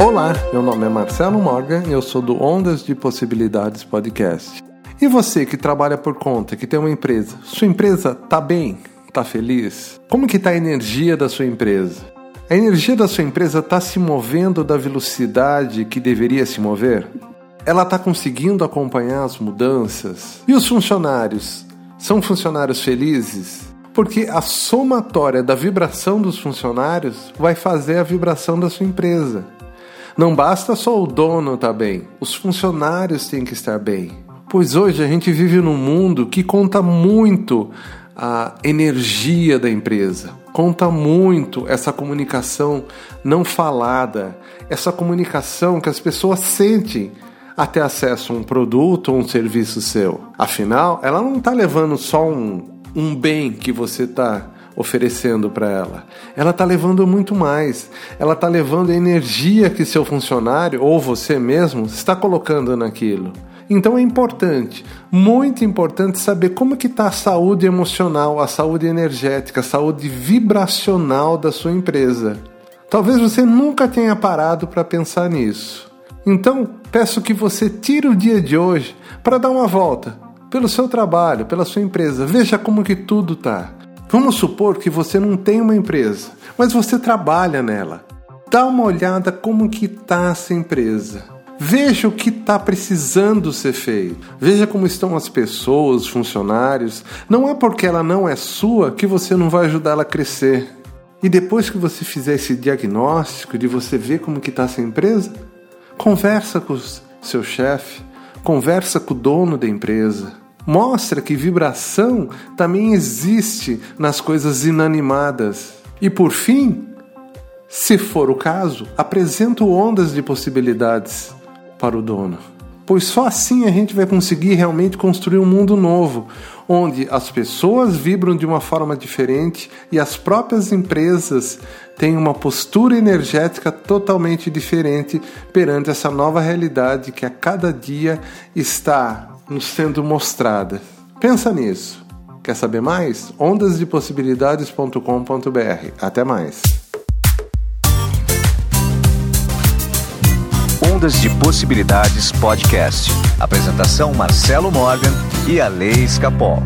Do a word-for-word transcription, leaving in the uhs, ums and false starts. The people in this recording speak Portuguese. Olá, meu nome é Marcelo Morgan e eu sou do Ondas de Possibilidades Podcast. E você que trabalha por conta, que tem uma empresa, sua empresa tá bem? Tá feliz? Como que tá a energia da sua empresa? A energia da sua empresa tá se movendo da velocidade que deveria se mover? Ela tá conseguindo acompanhar as mudanças? E os funcionários? São funcionários felizes? Porque a somatória da vibração dos funcionários vai fazer a vibração da sua empresa. Não basta só o dono estar bem, os funcionários têm que estar bem. Pois hoje a gente vive num mundo que conta muito a energia da empresa, conta muito essa comunicação não falada, essa comunicação que as pessoas sentem até acesso a um produto ou um serviço seu. Afinal, ela não está levando só um... um bem que você está oferecendo para ela. Ela está levando muito mais. Ela está levando a energia que seu funcionário ou você mesmo está colocando naquilo. Então é importante, muito importante saber como que está a saúde emocional, a saúde energética, a saúde vibracional da sua empresa. Talvez você nunca tenha parado para pensar nisso. Então peço que você tire o dia de hoje para dar uma volta pelo seu trabalho, pela sua empresa. Veja como que tudo tá. Vamos supor que você não tem uma empresa, mas você trabalha nela. Dá uma olhada como que tá essa empresa. Veja o que tá precisando ser feito. Veja como estão as pessoas, os funcionários. Não é porque ela não é sua que você não vai ajudar ela a crescer. E depois que você fizer esse diagnóstico de você ver como que tá essa empresa, conversa com o seu chefe, conversa com o dono da empresa. Mostra que vibração também existe nas coisas inanimadas. E por fim, se for o caso, apresenta ondas de possibilidades para o dono. Pois só assim a gente vai conseguir realmente construir um mundo novo, onde as pessoas vibram de uma forma diferente e as próprias empresas têm uma postura energética totalmente diferente perante essa nova realidade que a cada dia está nos sendo mostrada. Pensa nisso. Quer saber mais? ondas de possibilidades ponto com ponto b r. Até mais. Ondas de Possibilidades Podcast. Apresentação Marcelo Morgan e Aleix Capó.